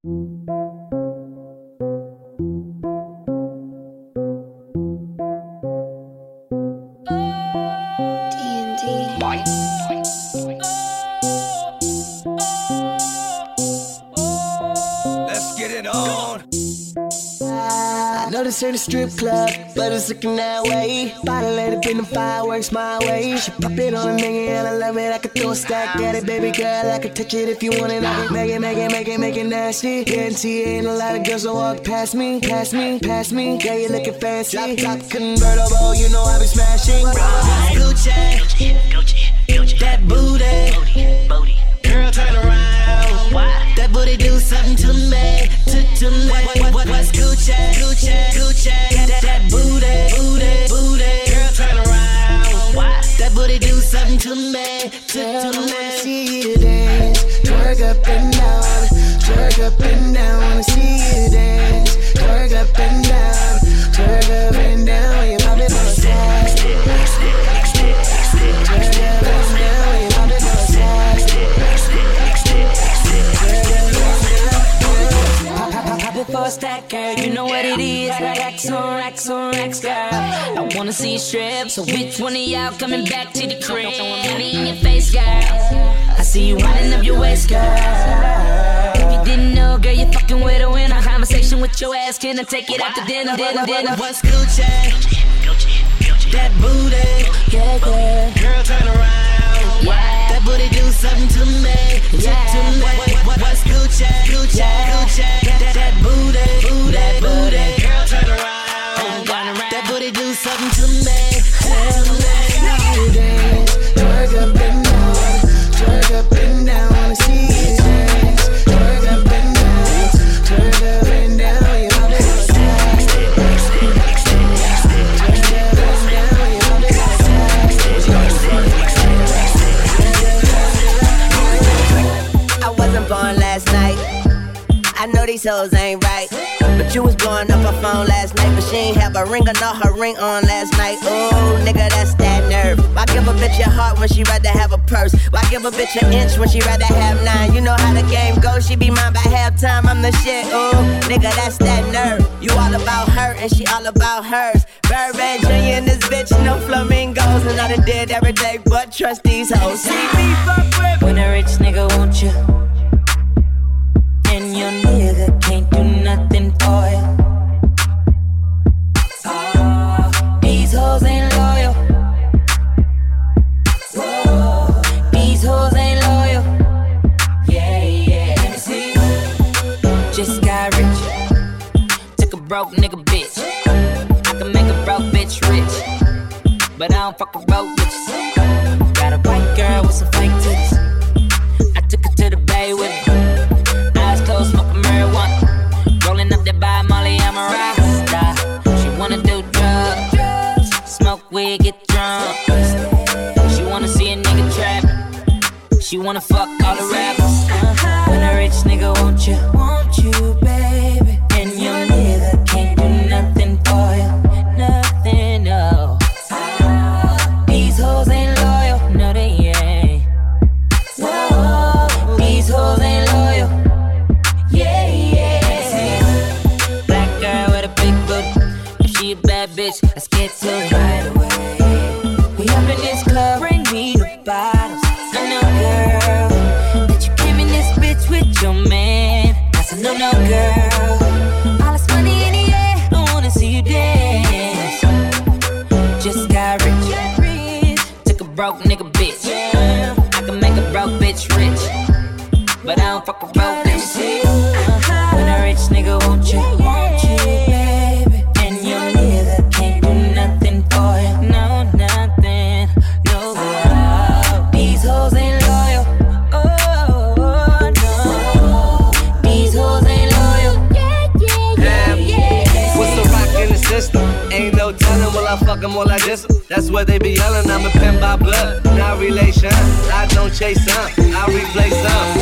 I know this ain't a strip club, but it's looking that way. Bottle laid up in the fireworks my way. She pop it on a nigga and I love it. I could throw a stack at it, baby girl. I could touch it if you want it. I could make it nasty. Guarantee ain't a lot of girls that walk past me, past me. Yeah, you looking fancy. Drop convertible, you know I be smashing. Right. Gucci, that booty. Girl, turn around. Why? That booty do something to me. What's Gucci, that booty. Girl, turn around. Why? That booty do something to me. I see you dance, twerk up and down, twerk up and down. I see you dance, twerk up and down, twerk up and down. When you pop it on the side, twerk up and down. When you pop it on the side, pop it for a stack, girl. You know what it is. Racks on racks, girl. I wanna see you strip, so which one of y'all coming back to the crib? Honey in your face, girl. I see you winding up your waist, girl. If you didn't know, girl, you're fucking with a winner. Conversation with your ass, can I take it out to dinner? What's Gucci? That booty, yeah. Girl, turn around. Why? That booty do something to me. What's Gucci? That booty. Girl, turn around. That booty do something to me. See you dance, twerk up and down, twerk up and down. I see you dance, twerk up and down, twerk up and down. These hoes ain't right, but you was blowing up her phone last night. But she ain't have a ring or not her ring on last night. Ooh, nigga, that's that nerve. Why give a bitch your heart when she rather have a purse? Why give a bitch an inch when she rather have 9? You know how the game goes, she be mine by halftime. I'm the shit, ooh, nigga, that's that nerve. You all about her and she all about hers. Birdman Jr. in this bitch, no flamingos. And I done did every day but trust these hoes. See me fuck with when a rich nigga want you and your nigga can't do nothing for it. Oh, these hoes ain't loyal. Whoa, these hoes ain't loyal. Yeah, let me see. Just got rich, took a broke nigga bitch. I can make a broke bitch rich, but I don't fuck with broke bitches. Got a white girl with some fake titties, I took her to the bay with me. Smoking marijuana, rolling up that by Molly, I'm a rockstar. She wanna do drugs, smoke weed, get drunk. She wanna see a nigga trap, she wanna fuck all the rappers. When a rich nigga want you, baby, and your nigga can't do nothing for you, nothing, no. These hoes ain't loyal, no they ain't. Whoa, these hoes ain't loyal. Bitch, let's get to it right away. We up in this club, bring me the bottles. I know, girl, that you came in this bitch with your man. That's a no-no, girl. All this money in the air, don't wanna see you dance. Just got rich, took a broke nigga bitch. I can make a broke bitch rich, but I don't fuck with broke bitches. When a rich nigga want you. Ain't no telling, will I fuck them, will I diss them? That's what they be yelling, I'm a pimp by blood, not relation. I don't chase some, I replace some.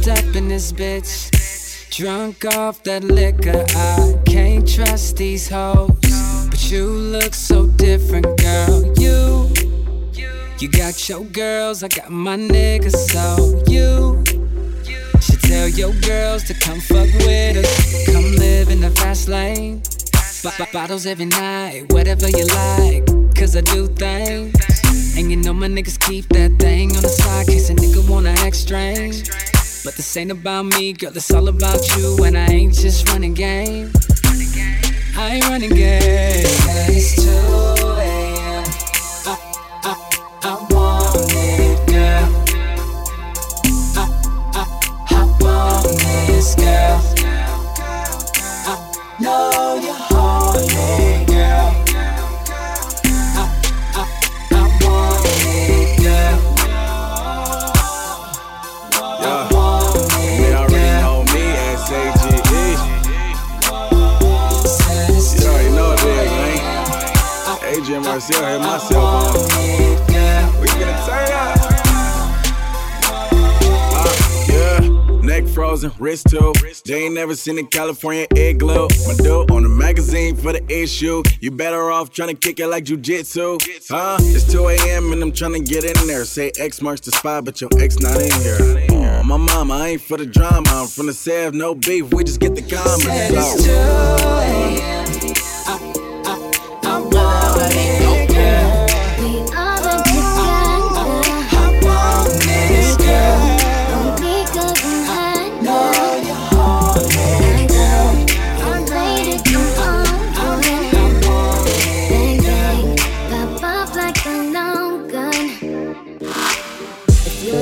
Jumped up in this bitch, drunk off that liquor. I can't trust these hoes, but you look so different, girl. You got your girls, I got my niggas, so you should Tell your girls to come fuck with us. Come live in the fast lane. Bottles every night, whatever you like, cause I do things. And you know my niggas keep that thing on the side, case a nigga wanna act strange. But this ain't about me, girl, it's all about you. And I ain't just running game, I ain't running game. It's 2 a.m. I want it, girl. I want this, girl. I know you're horny, girl. I want it, girl. I want it, girl. They already know me as AGE. You already know that, man. AJ Marcel had my cell phone. We gonna turn up. Frozen, wrist too. They ain't never seen a California igloo. My dude on the magazine for the issue. You better off trying to kick it like jiu-jitsu. Huh? It's 2 a.m. and I'm trying to get in there. Say X marks the spot, but your ex not in here. Oh, my mama, I ain't for the drama. I'm from the South, no beef, we just get the comments. It's 2 a.m. I want it, girl. We all been discussed. I want this, girl. Get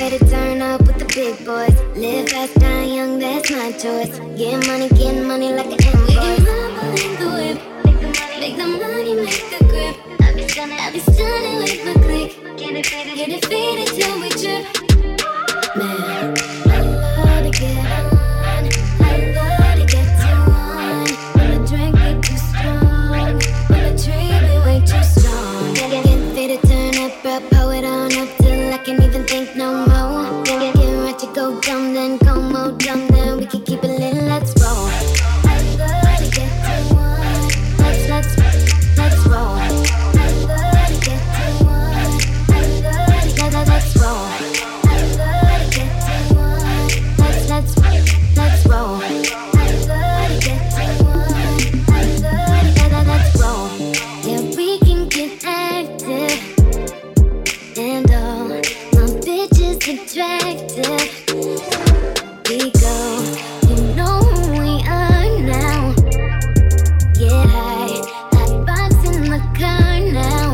ready to turn up with the big boys. Live fast, die young, that's my choice. Get money like an invoice. We can rumble in the whip. Make the money, make the grip. I'll be stunning with my click. Get defeated till we trip. Man, I love to get on. I love to get you on. When the drink get too strong, when the treat be way too strong. Get ready to turn up, bro, pour it on up. Can't even think no more. Then get ready to go dumb, then go more dumb, then we can keep it lit. Let's roll. I love to get to one. Let's roll. I love to get to one. I love to get to one. Let's roll. I love to get to one. Let's roll. I love to get to one. I love to get to. Let's roll. Yeah, we can get active and all. Attractive, we go, you know who we are now. Get high, hot box in the car now.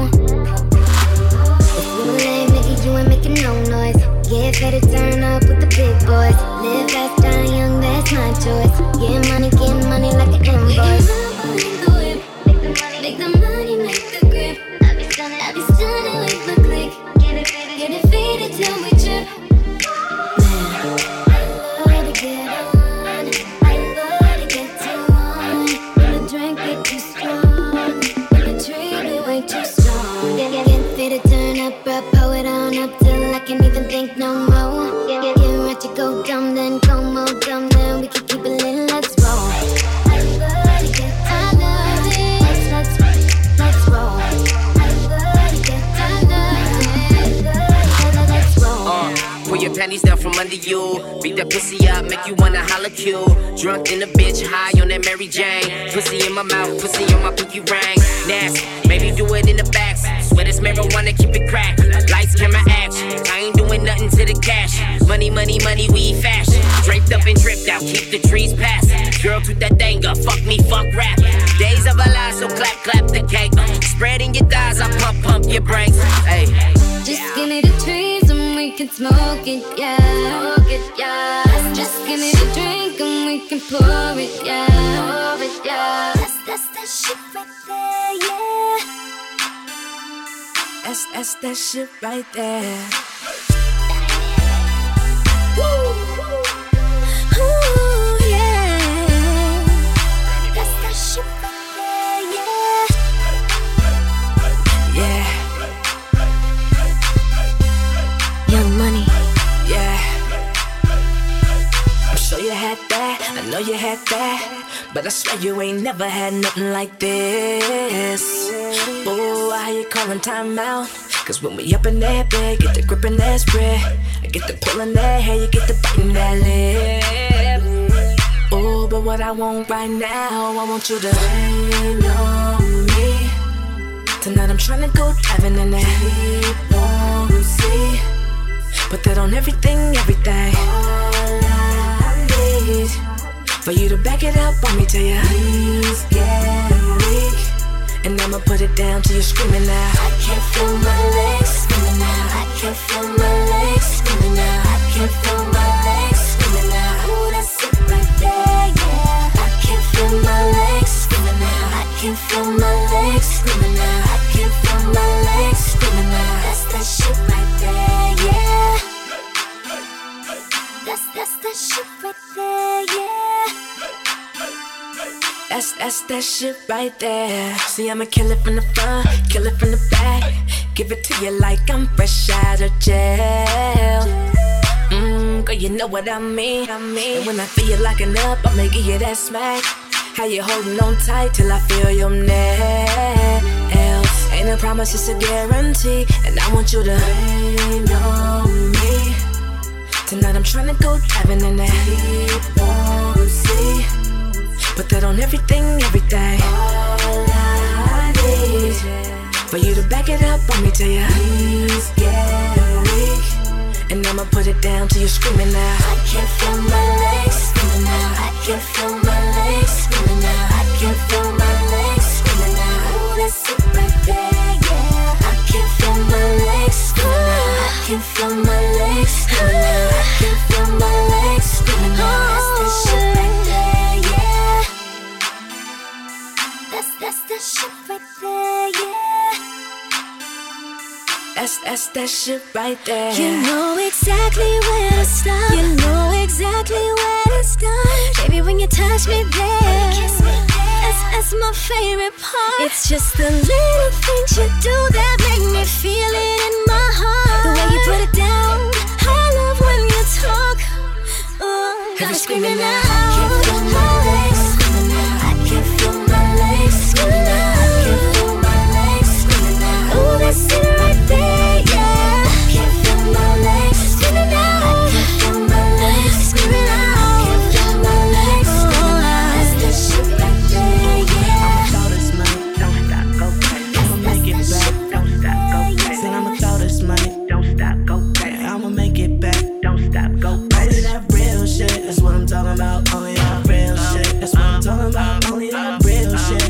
If you lame, nigga, you ain't making no noise. Get ready to turn up with the big boys. Live fast, die young, that's my choice. Get money like an invoice. We can rumble in the whip. Make the money, make the grip. I'll be stunning with my click. Get defeated till we. You beat that pussy up, make you wanna holla Q. Drunk in a bitch, high on that Mary Jane. Pussy in my mouth, pussy on my pinky ring. Nasty, maybe do it in the backs. Swear this marijuana, keep it crack. Lights, camera, action. I ain't doing nothing to the cash. Money, we fashion. Draped up and dripped out, keep the trees past. Girl, toot that thing up, fuck me, fuck rap. Days of a lie, so clap the cake. Spreading your thighs, I pump your brakes. Hey, just give me the trees. We can smoke it, yeah. Just give me the drink and we can pour it, yeah. That's that shit right there, yeah. That's that shit right there. Woo, ooh, yeah. That's that shit right there, yeah. Yeah. Money, yeah. I'm sure you had that, I know you had that, but I swear you ain't never had nothing like this. Oh, why you calling time out? Cause when we up in that bed, get the grip and that spread. You get the pulling that hair, you get the biting that lip. Oh, but what I want right now, I want you to lean on me. Tonight I'm tryna go diving in that deep warm sea. Put that on everything. All I need for you to back it up on me till your knees get weak. And I'ma put it down till you're screaming out. I can't feel my legs screaming out. I can't feel my legs screaming out. I can't feel my legs screaming out. Ooh, that's it right there, yeah. I can't feel my legs screaming out. I can't feel my legs screaming out. I can't feel my legs screaming out. That's that shit right there, yeah. That's that shit right there, yeah. That's that shit right there. See, I'ma kill it from the front, kill it from the back. Give it to you like I'm fresh out of jail. Girl, you know what I mean. And when I feel you locking up, I'ma give you that smack. How you holding on tight till I feel your nails. Ain't a promise, it's a guarantee. And I want you to lean on me. Tonight I'm tryna go diving in that deep warm sea. Put that on everything. All I need for you to back it up on me till your knees get weak. And I'ma put it down till you're screaming out. I can't feel my legs screaming out. I can't feel my legs screaming out. I can't feel my legs screaming out. Ooh, that's it right there, yeah. I can't feel my legs screaming out. I can't feel my legs screaming out. I can't feel my legs screaming out. That's that shit right there. That's that shit right there, yeah. That's that shit right there. You know exactly where to stop. You know exactly where to stop. Baby, when you touch me there, kiss me there. That's my favorite part. It's just the little things you do that make me feel it in my heart. The way you put it down, I love when you talk. Ooh, got me screaming out. I can't feel my legs screaming out. I can't feel my legs screaming out. I can't feel my legs screaming out. Ooh, that's it right there, yeah. I can't feel my legs screaming out. I can't feel my legs screaming out. I can't feel my legs screaming out. That's that shit right there, yeah. I'ma throw this money, don't stop, go back. I'ma make it back, don't stop, go back. Said I'ma throw this money, don't stop, go back. I'ma make it back, don't stop, go back. Only that real shit, that's what I'm talking about. Only that real shit, that's what I'm talking about.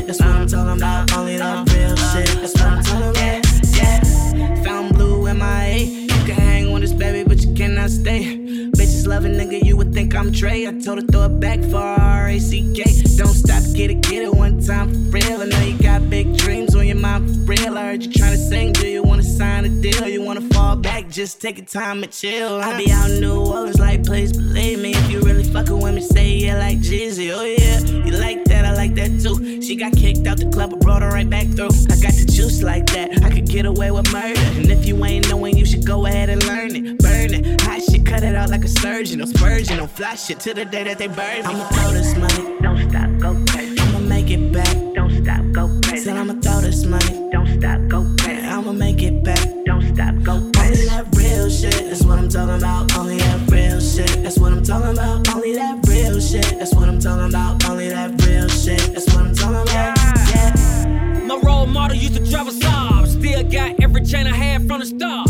That's what I'm talking about, only that real shit. That's what I'm talking about, yeah. Found blue MIA. You can hang on this baby, but you cannot stay. Bitches love a nigga, you would think I'm Trey. I told her throw it back for R-A-C-K. Don't stop, get it one time for real. I know you got big dreams on your mind for real. I heard you tryna sing, do you wanna sign a deal? You wanna fall back, just take your time and chill. I be out in New Orleans like, please believe me. If you really fuckin' with me, say yeah like Jeezy, oh yeah. You like that, I like that too. She got kicked out the club, I brought her right back through. I got the juice like that, I could get away with murder. And if you ain't knowing, you should go ahead and learn it. Burn it, hot shit, cut it out like a surgeon. I'm spurging on fly shit till the day that they burn me. I'ma throw this money, don't stop, go crazy. I'ma make it back, don't stop, go crazy. Said I'ma throw this money, don't stop, go crazy. I'ma make it back, don't stop, go crazy. Only that real shit, that's what I'm talking about. Only that real shit, that's what I'm talking about. Only that real shit, that's what I'm talking about. Only that real shit, that's what I'm talking about. Yeah. My role model used to drive a Saab. Still got every chain I had from the start.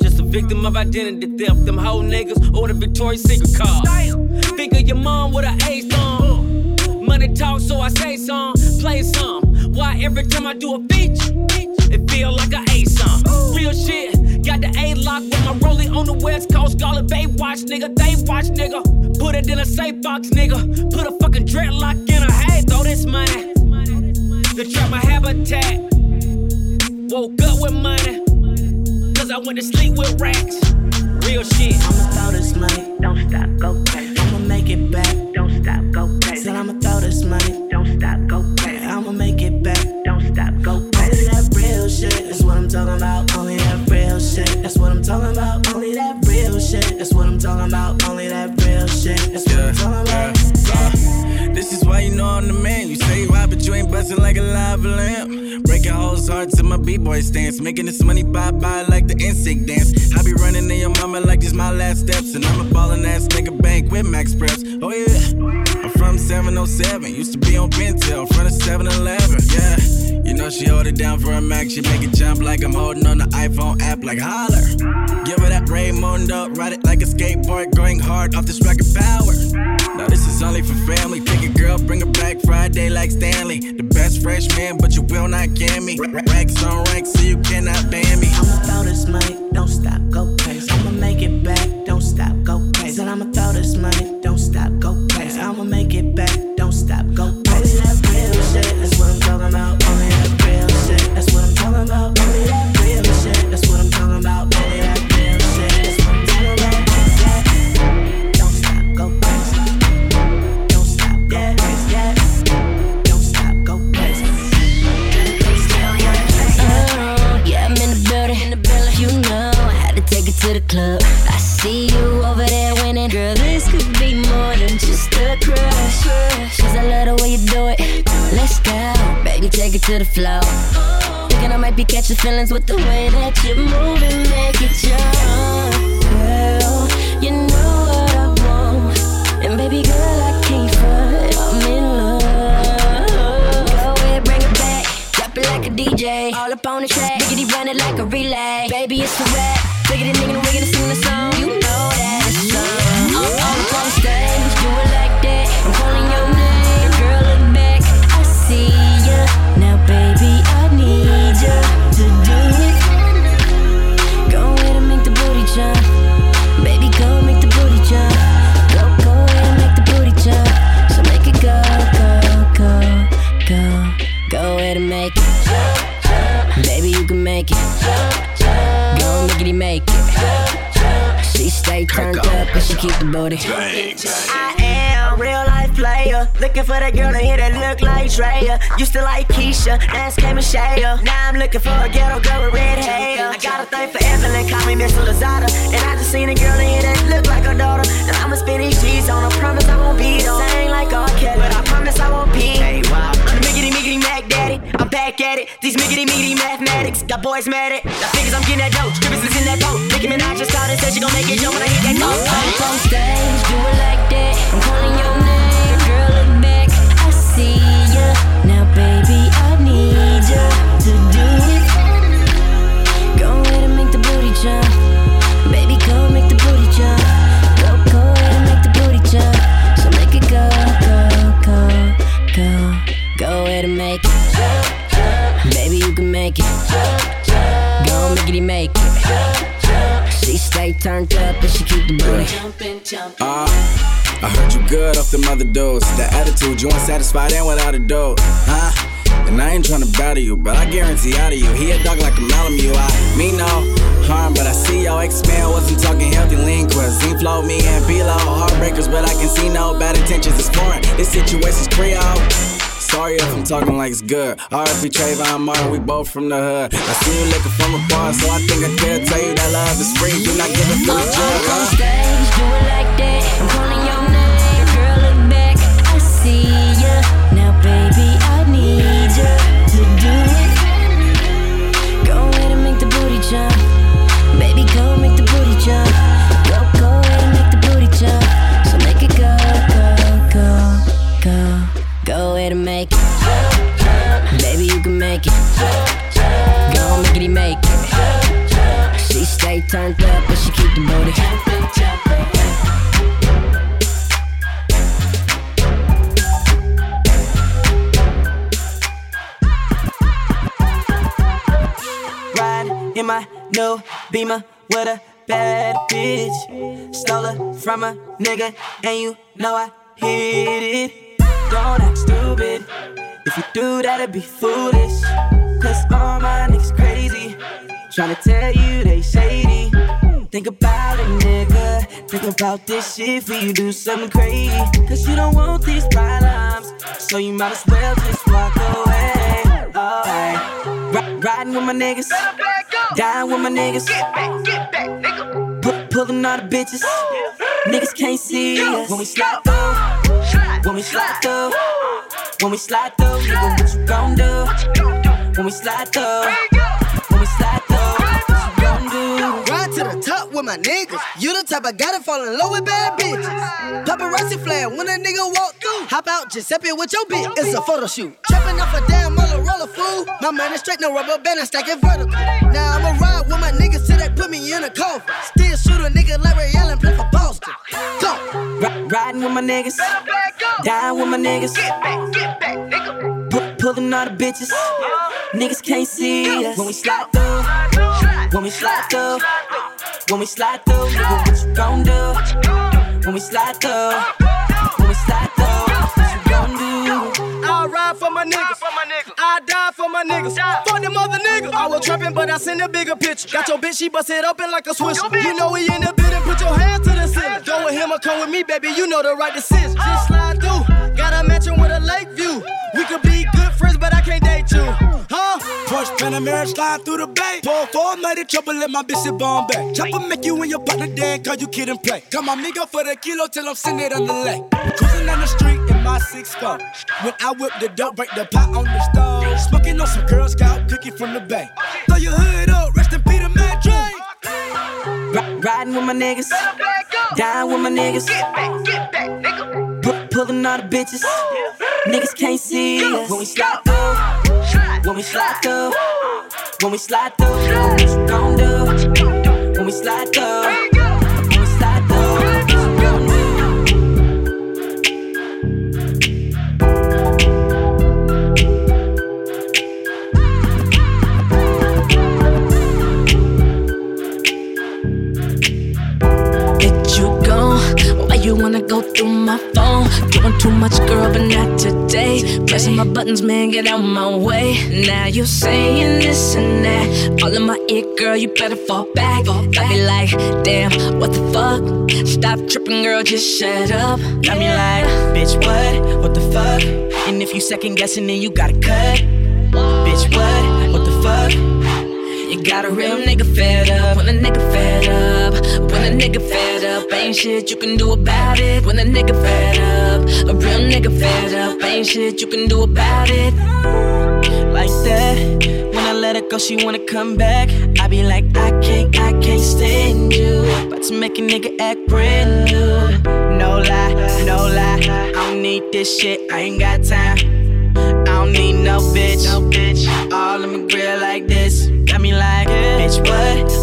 Just a victim of identity theft. Them whole niggas or the Victoria's Secret car. Think of your mom with an ace on. Money talk, so I say some, play some. Why every time I do a feature, it feel like I ate some. Real shit, got the A-lock with my rollie on the West Coast. Call it Bay Watch, nigga, they watch, nigga. Put it in a safe box, nigga. Put a fucking dreadlock in her head. Throw this money, to trap my habitat. Woke up with money, cause I went to sleep with racks. Real shit. I'ma throw this money, don't stop, go crazy. I'ma make it back, don't stop, go crazy. Said I'ma throw this money, don't stop, go crazy. I'ma make it back, don't stop, go crazy. Only that real shit, that's what I'm talking about. Only that real shit, that's what I'm talking about. Only that real shit, that's what I'm talking about. Only that real shit, that's what I'm talking about. This is why you know I'm the man. You say why, but you ain't bustin' like a lava lamp. Breaking holes those hearts in my b-boy stance. Making this money bye-bye like the insect dance. I be running in your mama like it's my last steps. And I'm a ballin' ass nigga bank with Max Preps. Oh yeah, I'm from 707. Used to be on Pentel, front of 7-Eleven, yeah. You know she hold it down for a Mac. She make it jump like I'm holding on the iPhone app like holler. Give her that Raymondo, ride it like a skateboard. Going hard off this record power. Now this is only for family. Pick a girl, bring her back Friday like Stanley. The best freshman, but you will not get me. Racks on racks, so you cannot ban me. I'ma throw this money, don't stop, go crazy. I'ma make it back, don't stop, go crazy. Said I'ma throw this money, don't stop, go crazy. I'ma make it back, don't stop, go crazy. Only that real shit, that's what I'm talking about. Only that real shit, that's what I'm talking about. Only that real shit, that's what I'm talking about. Only that real shit, that's what I'm talking about. Don't stop, go crazy. Don't stop, go crazy. Yeah. Don't stop, go crazy. Yeah, I'm in the building, you know I had to take it to the club. I see you over there winning, girl. This could be more than just a crush. 'Cause I love the way you do it. Let's go, baby, take it to the floor. Thinking I might be catching feelings with the way that you move and make it your own. Girl, you know what I want, and baby girl, I can't front. I'm in love. Go ahead, bring it back, drop it like a DJ, all up on the track. Biggity run it like a relay, baby it's a rap. Biggity nigga, we gonna sing the song, you know that it's fun. I'm on stage, do it like that. I'm calling your name, girl, look back. I see ya now, baby, I need ya to do it. Go ahead and make the booty jump, baby, go make the booty jump. Go ahead and make the booty jump, so make it go, go, go, go. Go ahead and make it. Baby, you can make it. Go miggity make it. She stay turned up and she keep the booty. I am a real life player, looking for that girl in here that look like Treya. Used to like Keisha, dance came and Shaya. Now I'm looking for a ghetto girl with red hair. I got a thing for Evelyn, call me Miss Lazada. And I just seen a girl in here that look like her daughter. And I'ma spend these G's on her, promise I won't be on. I ain't like R. Kelly, but I promise I won't pee. Hey, wow. I'm the miggity Mac Daddy, I'm back at it. These miggity mathematics got boys mad at. I figures I'm getting that dope, strippers is in that boat. Nicki Minaj just called and said she gon' make it jump when I hit that note. I'm on stage, do it like that. I'm calling your name, girl, look back. I see ya now, baby, I need ya to do it. Go ahead and make the booty jump, baby, go make the booty jump. Go ahead and make the booty jump, so make it go, go, go, go. Go ahead and make it. Baby, you can make it. Go miggity make it. She stay turned up and she keep the booty jumpin'. I heard you good off them other dudes. The attitude, you unsatisfied and without a dope, huh? And I ain't tryna battle you, but I guarantee out of you, he a dog like a Malamute. I mean no harm, but I see your ex-man wasn't talking healthy lean cuisine. Flow me and below heartbreakers, but I can see no bad intentions. It's foreign, this situation's Creole. Sorry if I'm talking like it's good. R.I.P. Trayvon Martin, we both from the hood. I see you looking from afar, so I think I could tell you that love is free. Do not give a fuck. I'm on stage, do it like that. I'm calling your name, girl, look back. I see ya now, baby, I need ya to do it. Go ahead and make the booty jump, baby, go make the booty jump. Go ahead and make the booty jump, so make it go, go, go, go. Go ahead and make it. Baby, you can make it. Go miggity make it. She stay turned up, but she keep the booty jumpin'. In my new Beamer with a bad bitch, stole her from a nigga, and you know I hit it. Don't act stupid, if you do that it'd be foolish. 'Cause all my niggas crazy, tryna tell you they shady. Think about it, nigga, think about this shit before you do something crazy. 'Cause you don't want these problems, so you might as well just walk away. Alright, riding with my niggas, dying with my niggas. Get back, nigga. Pulling all the bitches, niggas can't see us. When we slide through, when we slide through, nigga, what you gon' do? when we slide through. When we slide through, what you gon' do? Ride to the top with my niggas. You the type I gotta fall in love with bad bitches. Paparazzi flag when a nigga walk through. Hop out Giuseppe with your bitch. It's a photo shoot. Trapping off a damn Motorola fool. My mind is straight, no rubber band, I stack it vertical. Now I'ma ride with my niggas till they put me in a coffin. Still shoot a nigga like Ray Allen, play for Boston. Go. Riding with my niggas, dying with my niggas, get back, nigga. Pulling all the bitches, niggas can't see us. When we slide through, when we slide through, when we slide through, nigga, what you gon' do? When we slide through, when we slide through, what you gon' do? I ride for my niggas, I die for my niggas, fuck them other niggas. I was trapping, but I seen a bigger picture. Got your bitch, she bust it open like a swisher. You know he in the building, put your hands to the ceiling. Go with him or come with me, baby, you know the right decision. Just slide through, gotta match him with a lake view. We could be good friends, but I can't date you, huh? Porsche Panamera, slide through the bay. Pour 4 night trouble, let my bitch sit Bombay. Chopper make you and your partner dance, cause you kid and play. Got my nigga for the kilo till I'm sitting on the lake. Cruising down the street in my 6-4. When I whip the dope, break the pot on the stove. Smoking on some Girl Scout cookie from the bay. Throw your hood up, rest in Peter Madray. Riding with my niggas, dying with my niggas, get back, nigga. Pulling all the bitches, niggas can't see us. When we slide through, when we slide through, when we slide through, what you gon' do? When we slide through. You wanna go through my phone? Doing too much, girl, but not today. Pressing my buttons, man, get out my way. Now you saying this and that, all in my ear, girl, you better fall back. Got me like, damn, what the fuck? Stop tripping, girl, just shut up. Got me like, bitch, what the fuck? And if you second guessing, then you gotta cut. Bitch, what the fuck? You got a real nigga fed up. When a nigga fed up, when a nigga fed up, ain't shit you can do about it. When a nigga fed up, a real nigga fed up, ain't shit you can do about it. Like that, when I let her go, she wanna come back. I be like, I can't stand you. About to make a nigga act brand new. No lie, no lie, I don't need this shit, I ain't got time. I don't need no bitch, no bitch. All in my grill like this. Got me like, bitch,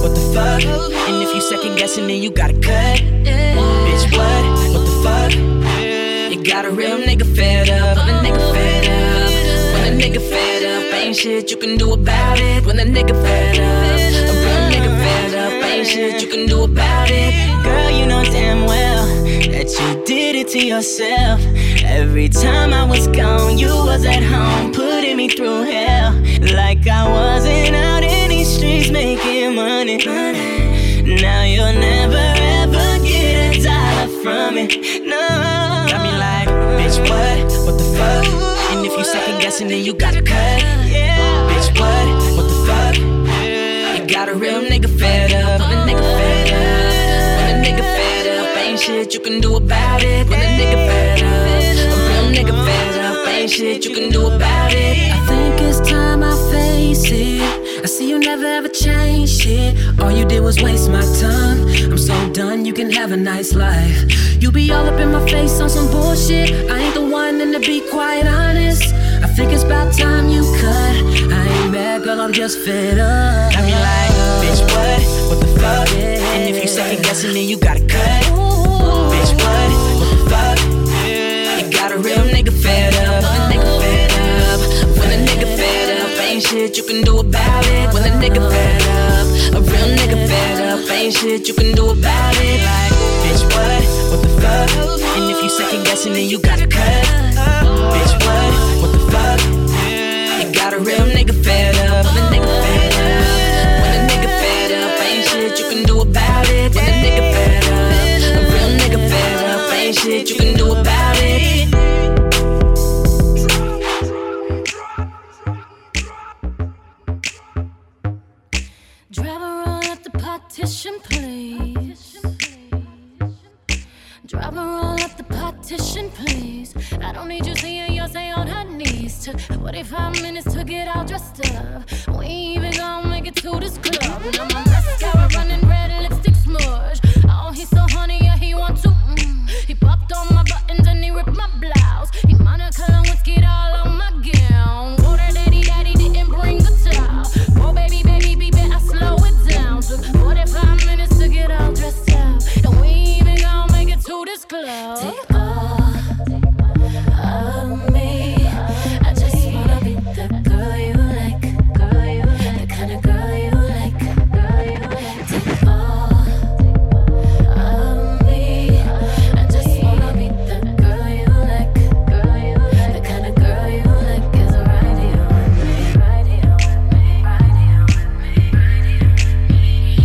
what the fuck? And if you second guessing, then you gotta cut. Bitch, what the fuck? You got a real nigga fed up. When a nigga fed up, when a nigga fed up, ain't shit you can do about it. When a nigga fed up, a real nigga fed up, ain't shit you can do about it. Girl, you know damn well that you did it to yourself. Every time I was gone, you was at home, putting me through hell. Like I wasn't out in these streets making money. Now you'll never ever get a dollar from it, no. Got me like, bitch, what the fuck? And if you second guessing, then you gotta cut. Bitch, what the fuck? You got a real nigga fed up, when a nigga fed up, when a nigga fed up, ain't shit you can do about it. When a nigga fed up, nigga fed up, ain't shit you can do about it. I think it's time I face it. I see you never ever change shit. All you did was waste my time. I'm so done, you can have a nice life. You be all up in my face on some bullshit. I ain't the one, and to be quite honest, I think it's about time you cut. I ain't mad, girl, I'm just fed up. I mean like, bitch, what the fuck? Yeah. And if you second guessing, then you gotta cut. Ooh. Bitch, what the fuck? Got a real nigga fed up, when a nigga fed up, when a nigga fed up, ain't shit you can do about it. When a nigga fed up, a real nigga fed up, ain't shit you can do about it. Like, bitch, what the fuck? And if you second guessing, then you gotta cut. Bitch, what the fuck? You got a real nigga fed up, when a nigga fed up, when a nigga fed up, ain't shit you can do about it. When a nigga fed up, a real nigga fed up, ain't shit you can do about it. Please, drop a roll. Level up the partition, please. I don't need you seeing your say on her knees. Took 45 minutes to get all dressed up. We ain't even gonna make it to this club. Now my mascara running red, lipstick smudge. Oh, he's so honey, yeah, he wants to. He popped on my buttons and he ripped my blouse. He monocolor whiskey all on my gown. Oh, that daddy didn't bring the towel. Oh, baby, I slow it down. Took 45 minutes to get all dressed up. And we ain't even gonna make it to this club. Take all of me. I just wanna be the girl you like. The kind of girl you like. Take all of me. I just wanna be the girl you like. The kind of girl you like is right here with me.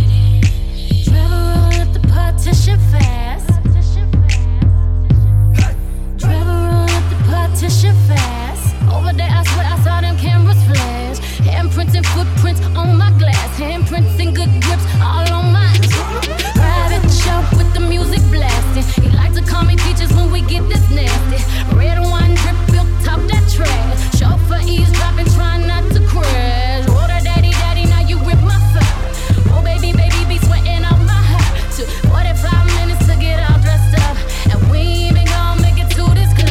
Travel roll up the partition fast. Fast. Over there, I swear I saw them cameras flash. Handprints and footprints on my glass. Handprints and good grips all on my ass. Private show with the music blasting. He likes to call me teachers when we get this nasty. Red wine drip built top that trash. Chauffeur eavesdropping, trying not to crash. Oh, daddy, now you rip my fur. Oh, baby, be sweating out my heart. Took 45 minutes to get all dressed up, and we ain't even gonna make it to this club.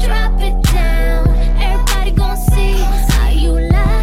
Drop it down, everybody gon' see how you lie.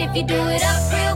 And if you do it up real